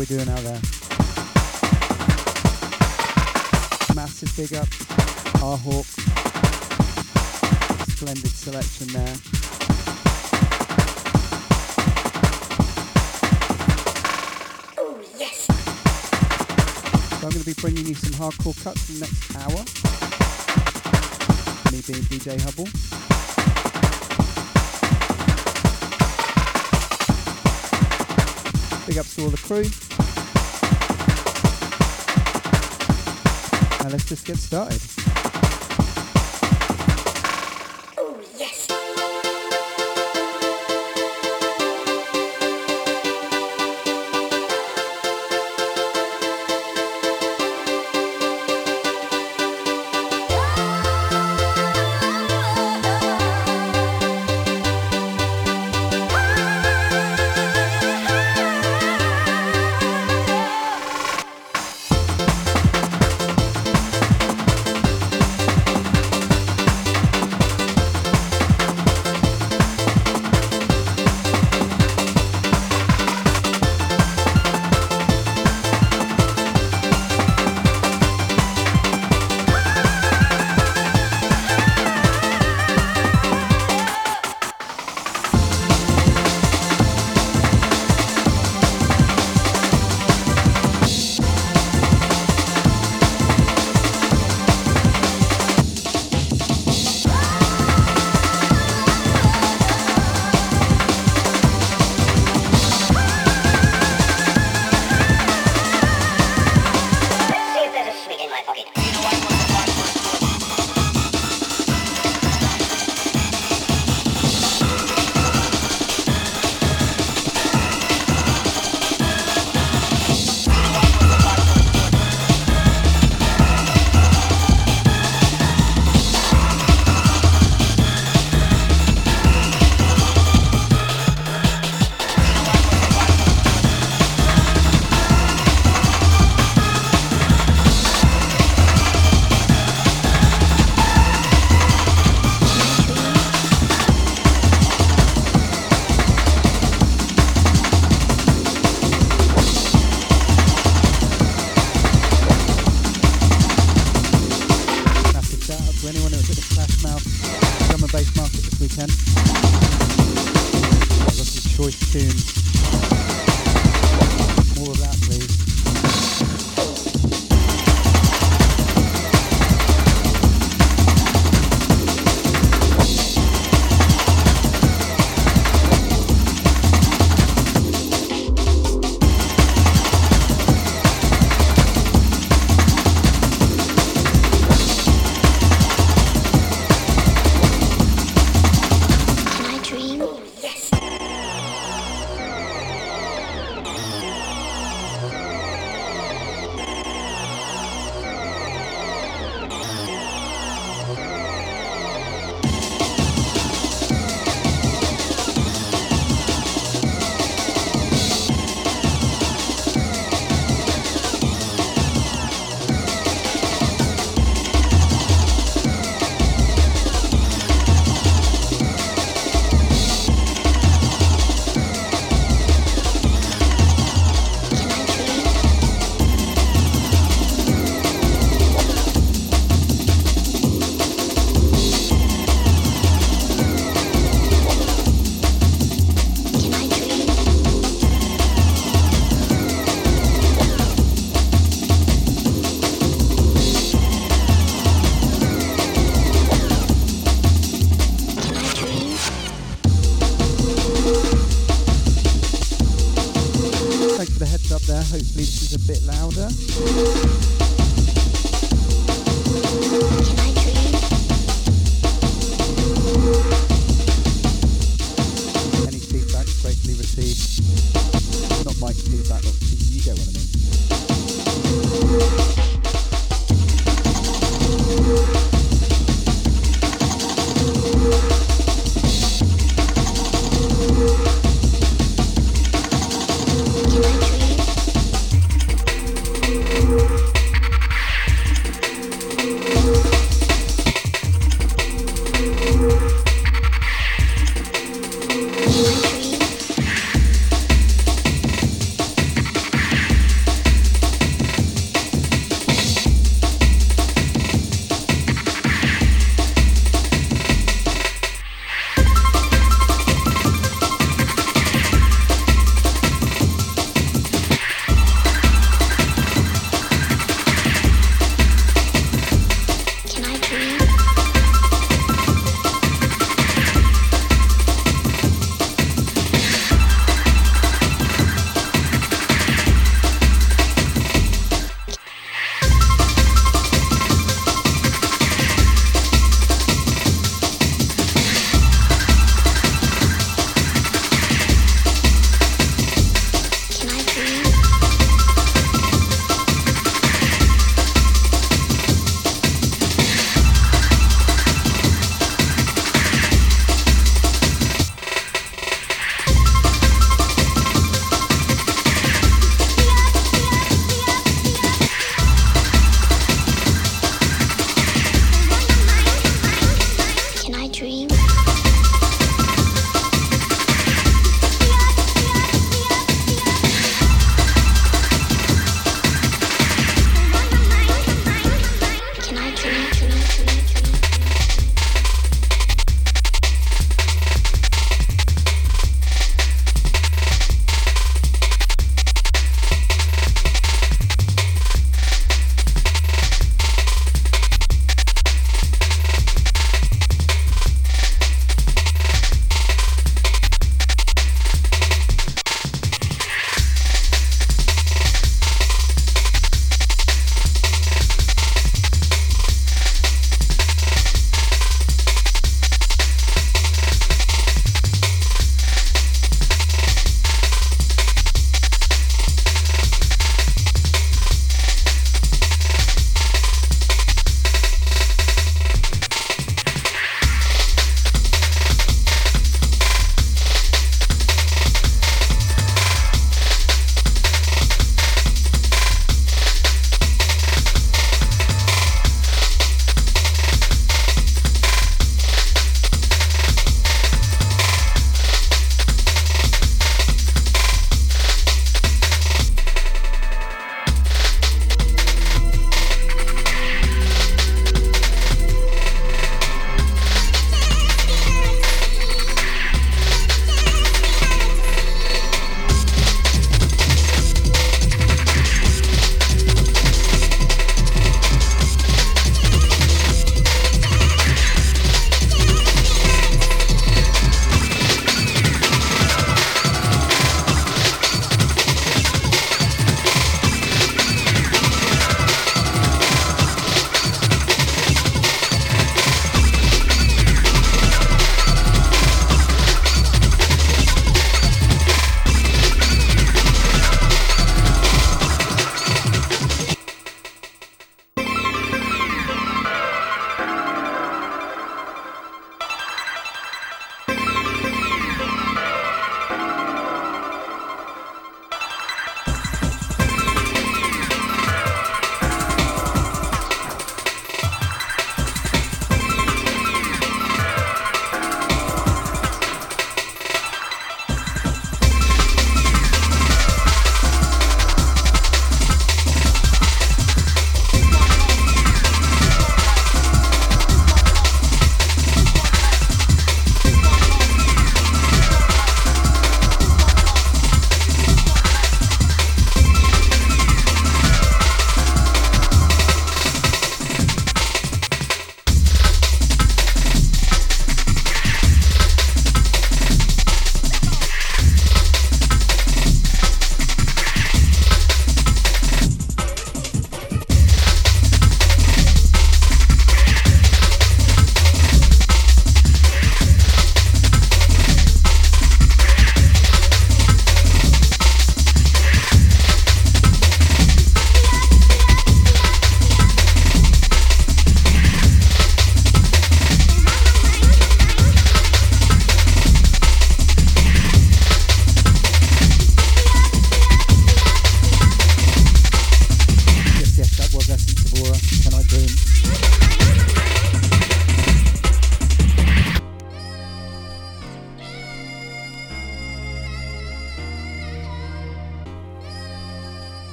we doing out there? Massive big up, R-Hawk. Splendid selection there. Oh yes! So I'm going to be bringing you some hardcore cuts in the next hour. Me being DJ Hubble. Big ups to all the crew. Now let's just get started. Oh yes!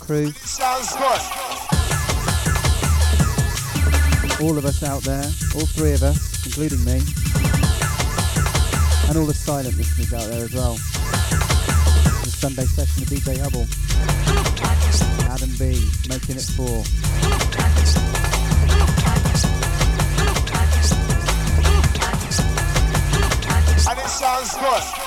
Crew. Sounds good. All of us out there, all three of us, including me, and all the silent listeners out there as well. The Sunday session of DJ Hubble, Adam B, making it four. And it sounds good.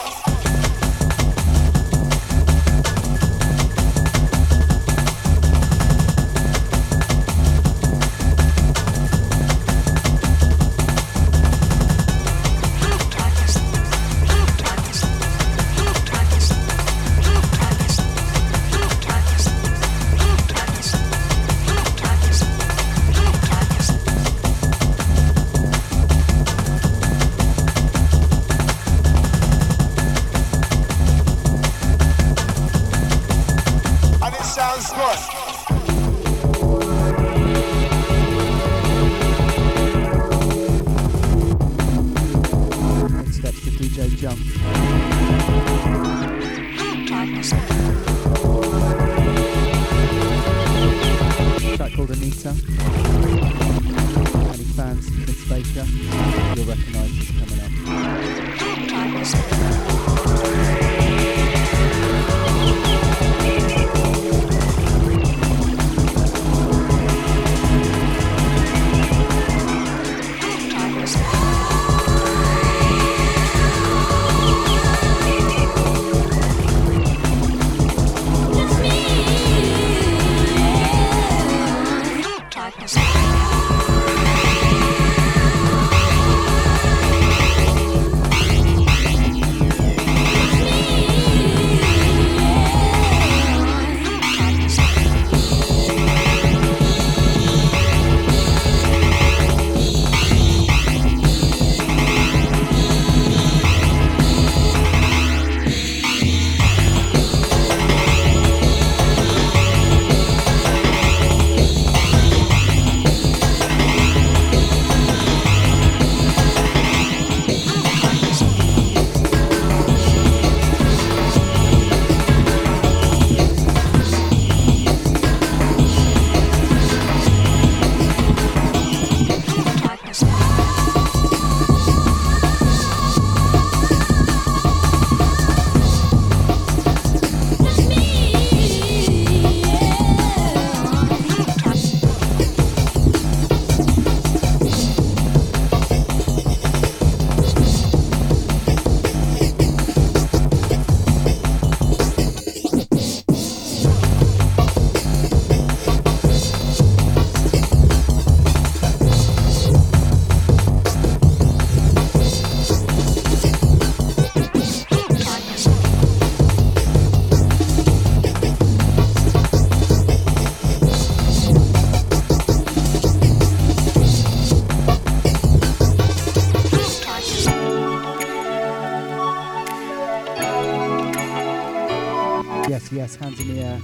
Yes, hands in the air.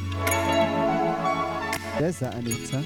There's that Anita.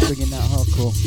Bringing that hardcore.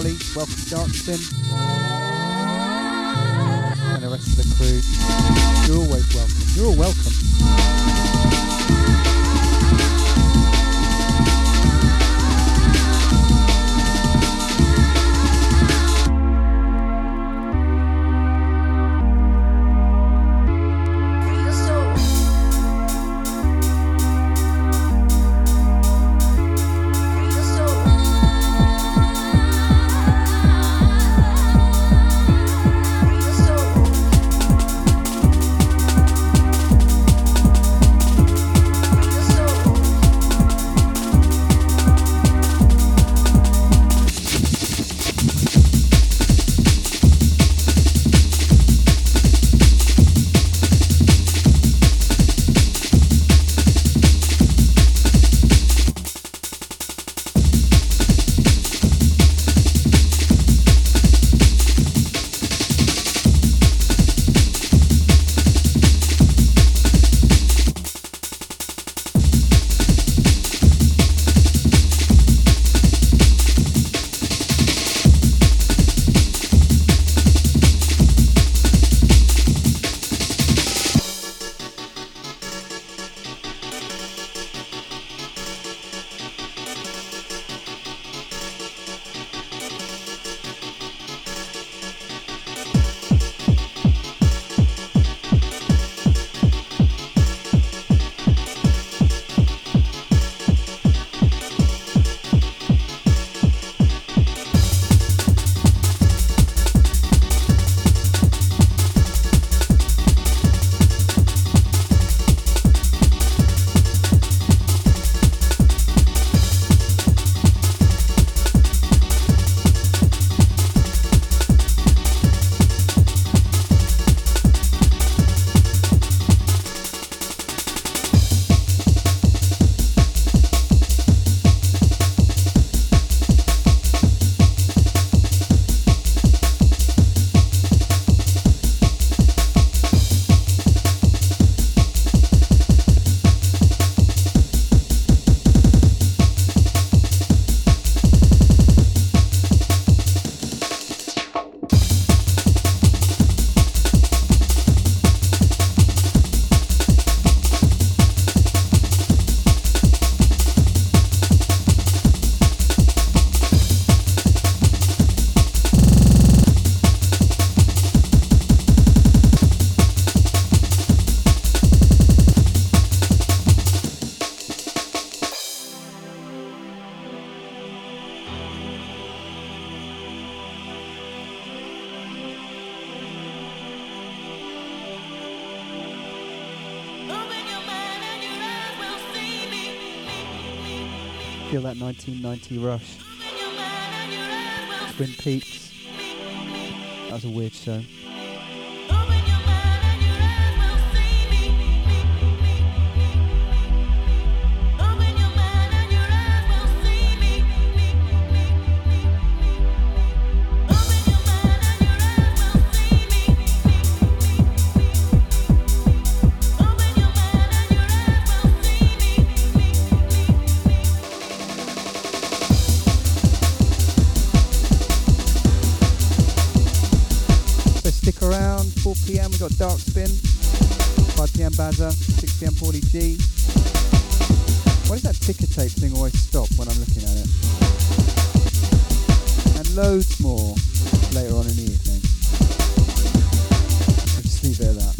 Ollie, welcome to Darkston, and the rest of the crew. You're always welcome. You're all welcome. Feel that 1990 rush. Twin Peaks. That was a weird show. Got Dark Spin, 5 PM Bazza, 6 PM Paulie G. Why does that ticker tape thing always stop when I'm looking at it? And loads more later on in the evening. I'll just leave it at that.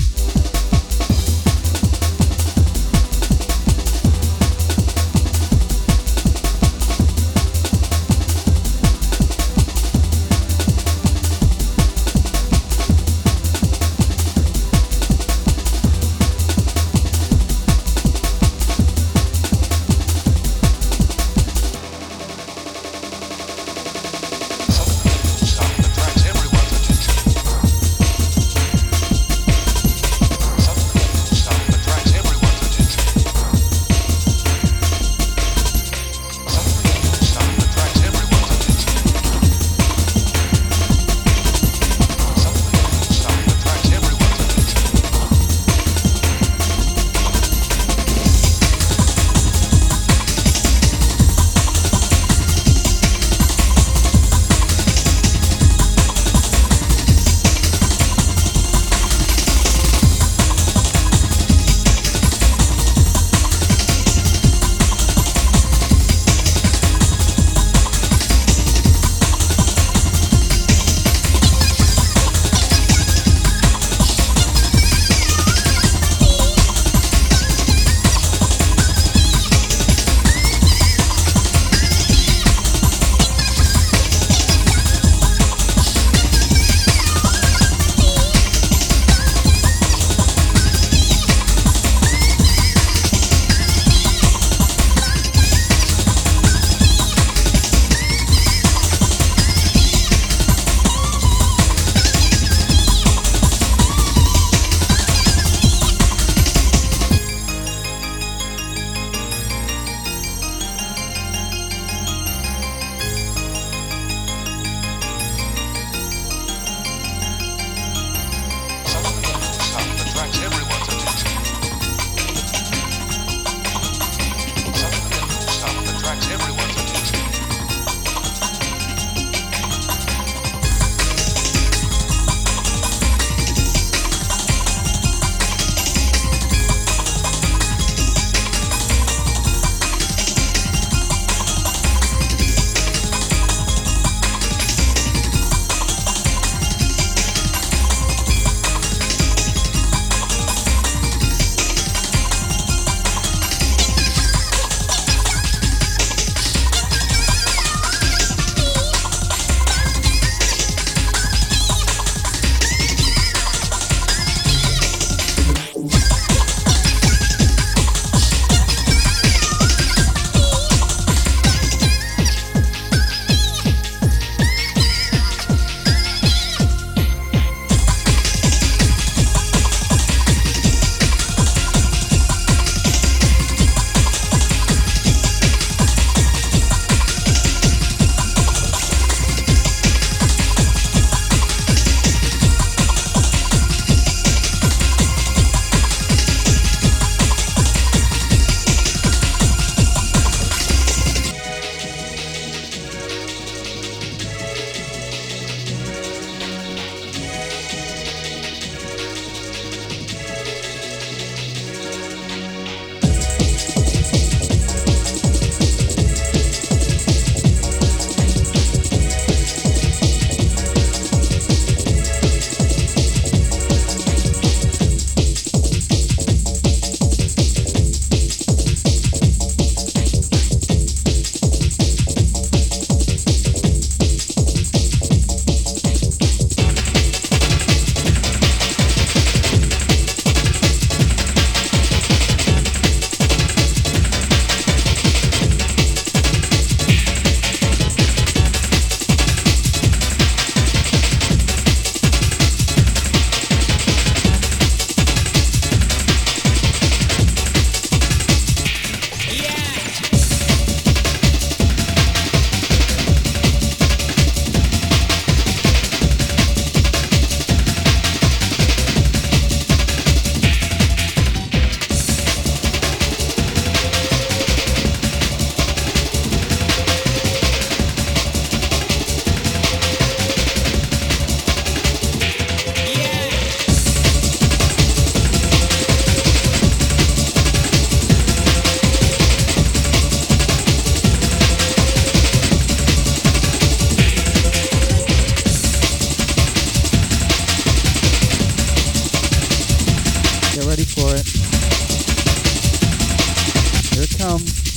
Here it comes.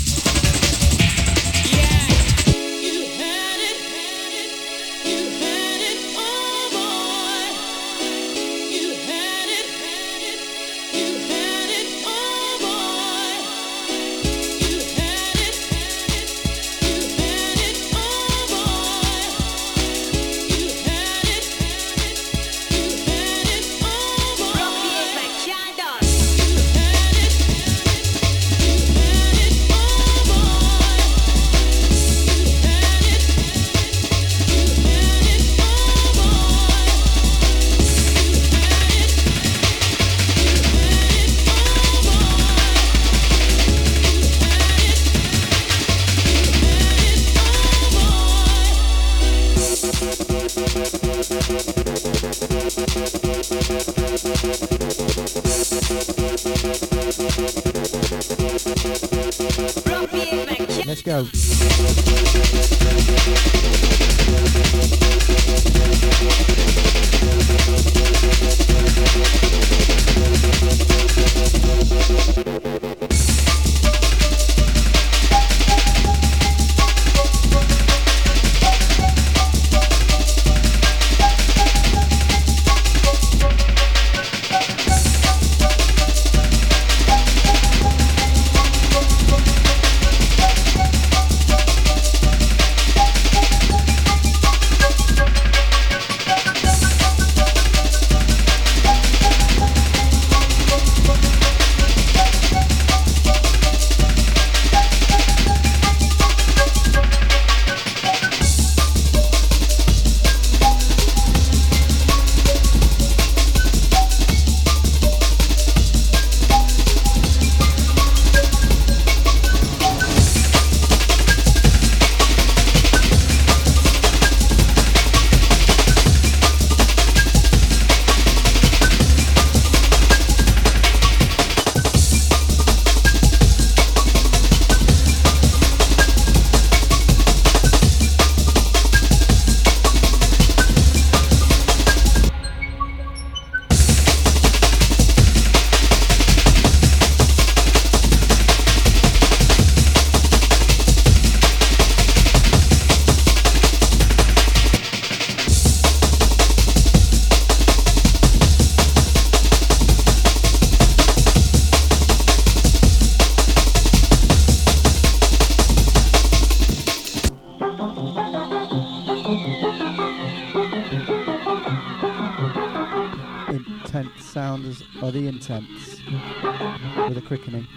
Intense with a quickening.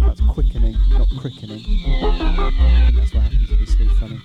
That's quickening, not crickening. And that's what happens if you sleep funny.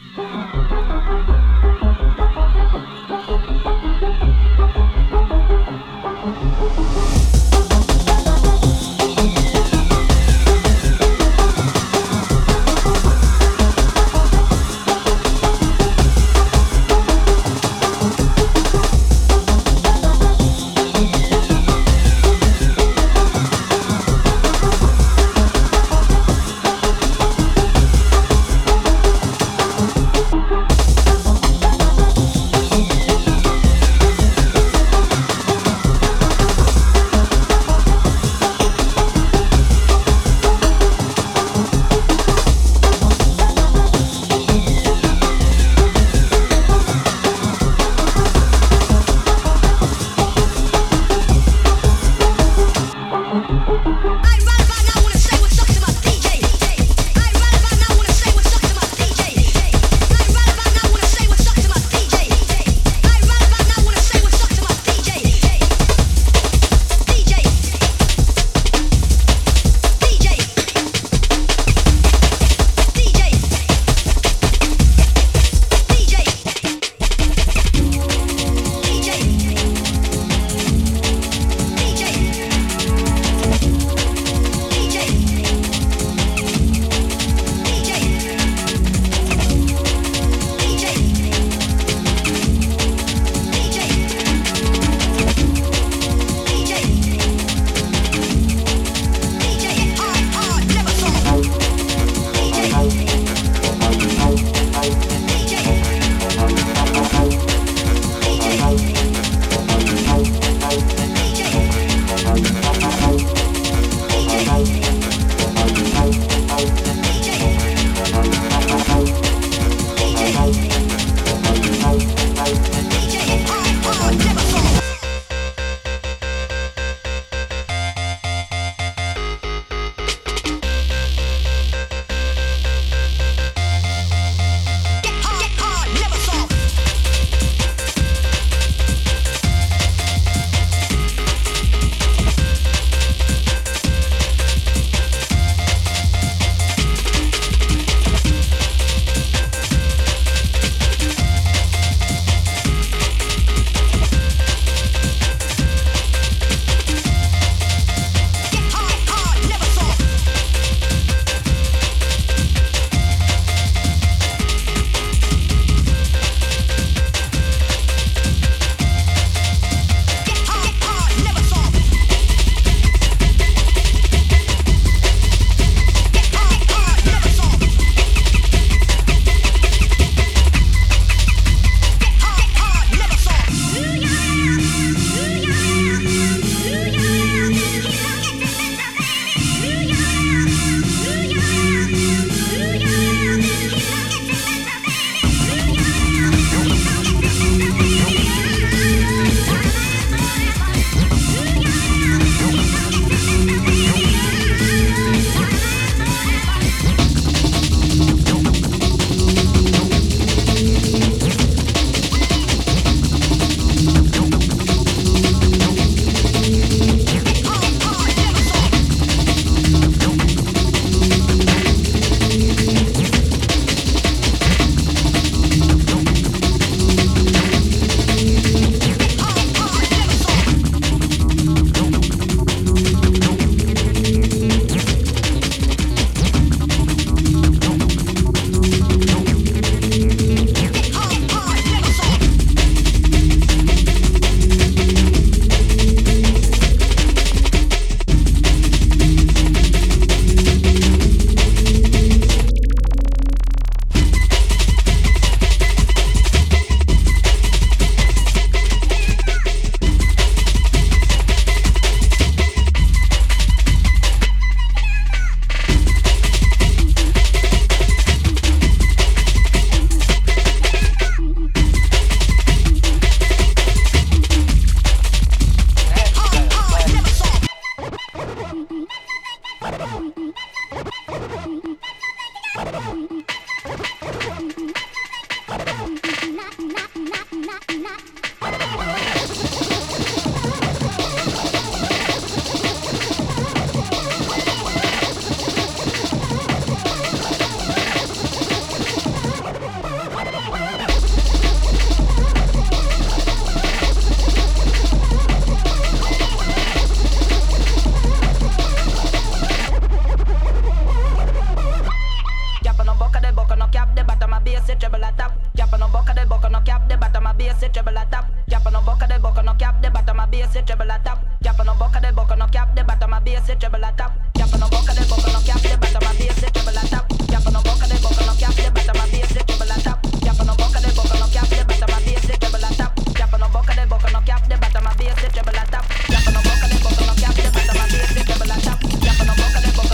bass, it treble at top. Japan on boca de boca no cap, the bottom of bass, it treble at top. Japan on boca de boca no cap, the bottom of bass, it treble at top. Japan on boca de boca no cap, the bottom of bass, it treble at top. Japan on boca de boca no cap, the bottom of bass, it treble at top. Japan on boca de boca no cap, the bottom of bass, it treble at top. Japan on boca de boca no cap, the bottom of bass, it treble at top. Japan on boca de boca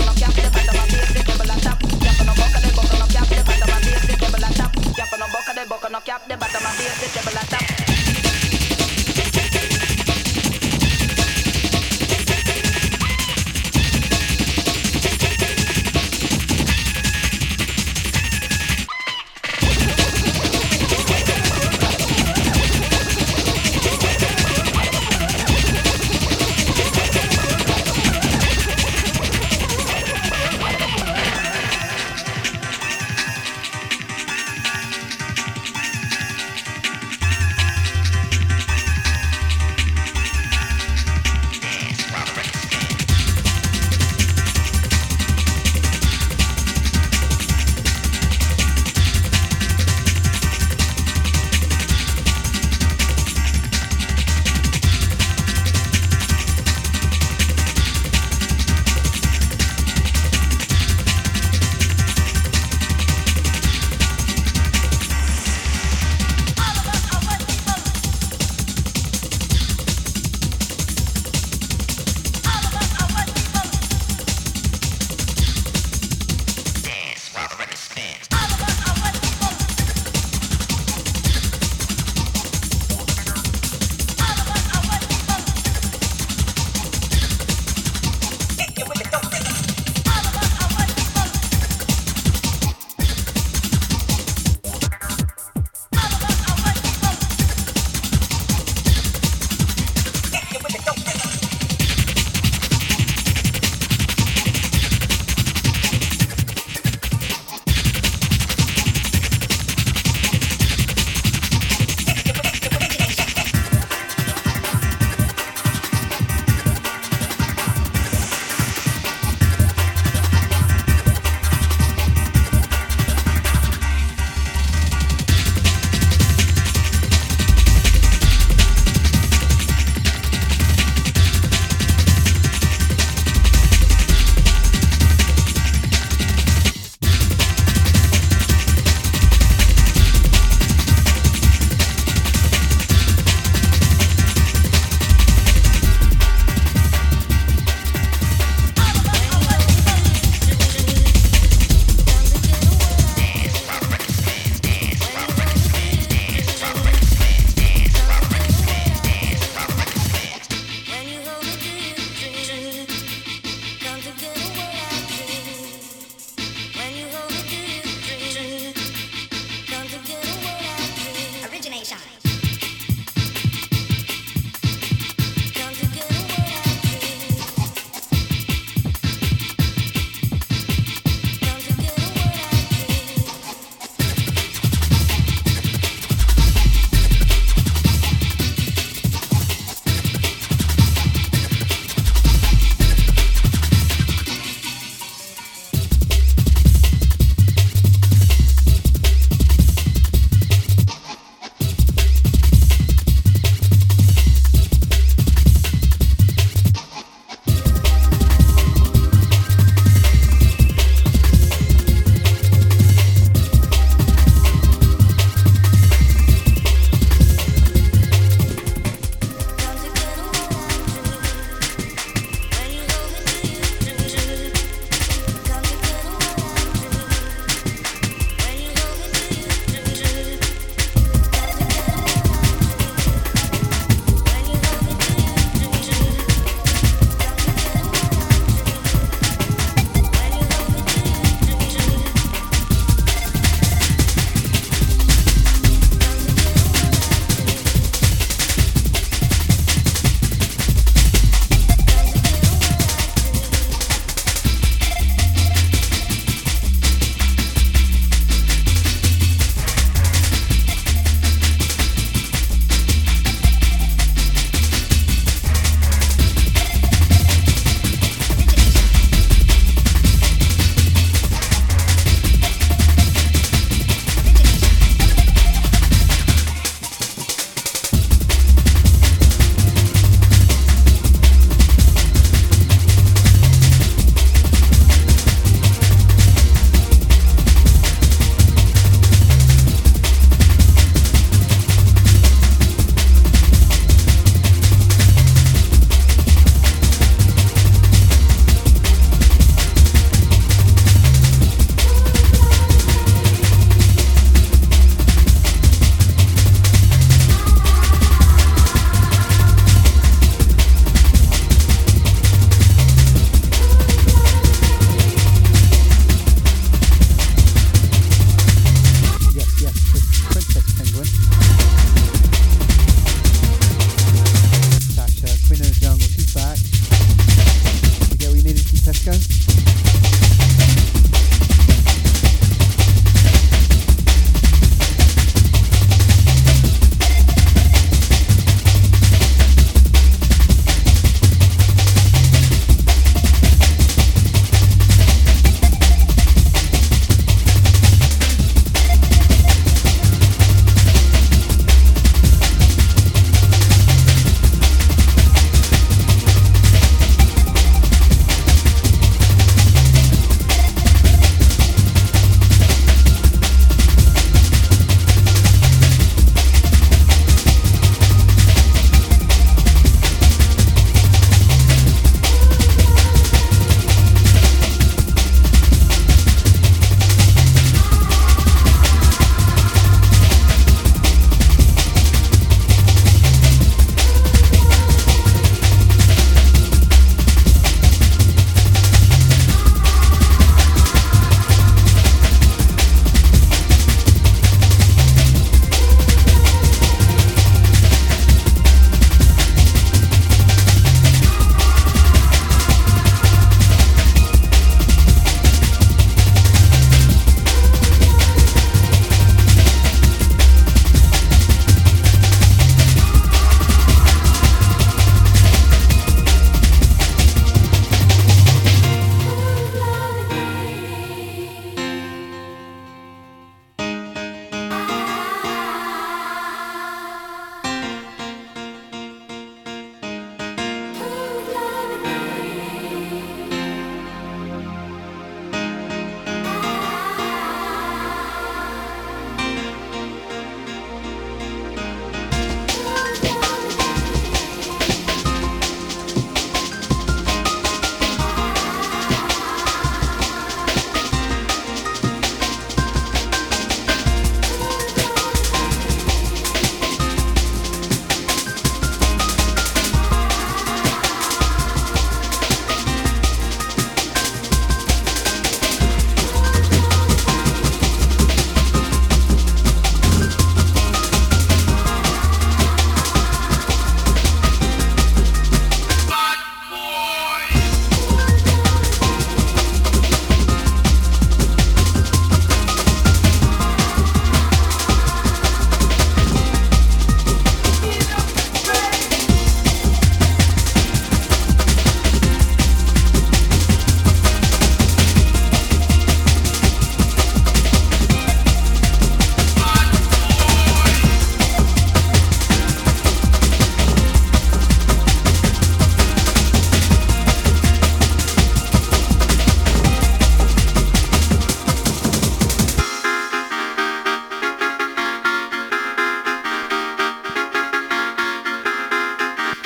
no cap, the bottom of bass, it treble at top. Japan on boca de boca no cap, the bottom of bass, it treble at top. Japan on boca de boca no cap, the bottom of bass, it treble at top. Japan on boca de boca no cap, the bottom of bass, it treble at top. guy?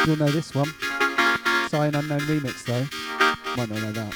You'll know this one. Sign Unknown remix though. Might not know that.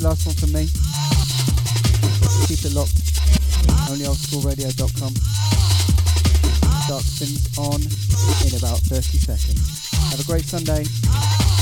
bit last one from me. Keep it locked. OnlyOldSchoolRadio.com. Dark spins on in about 30 seconds. Have a great Sunday.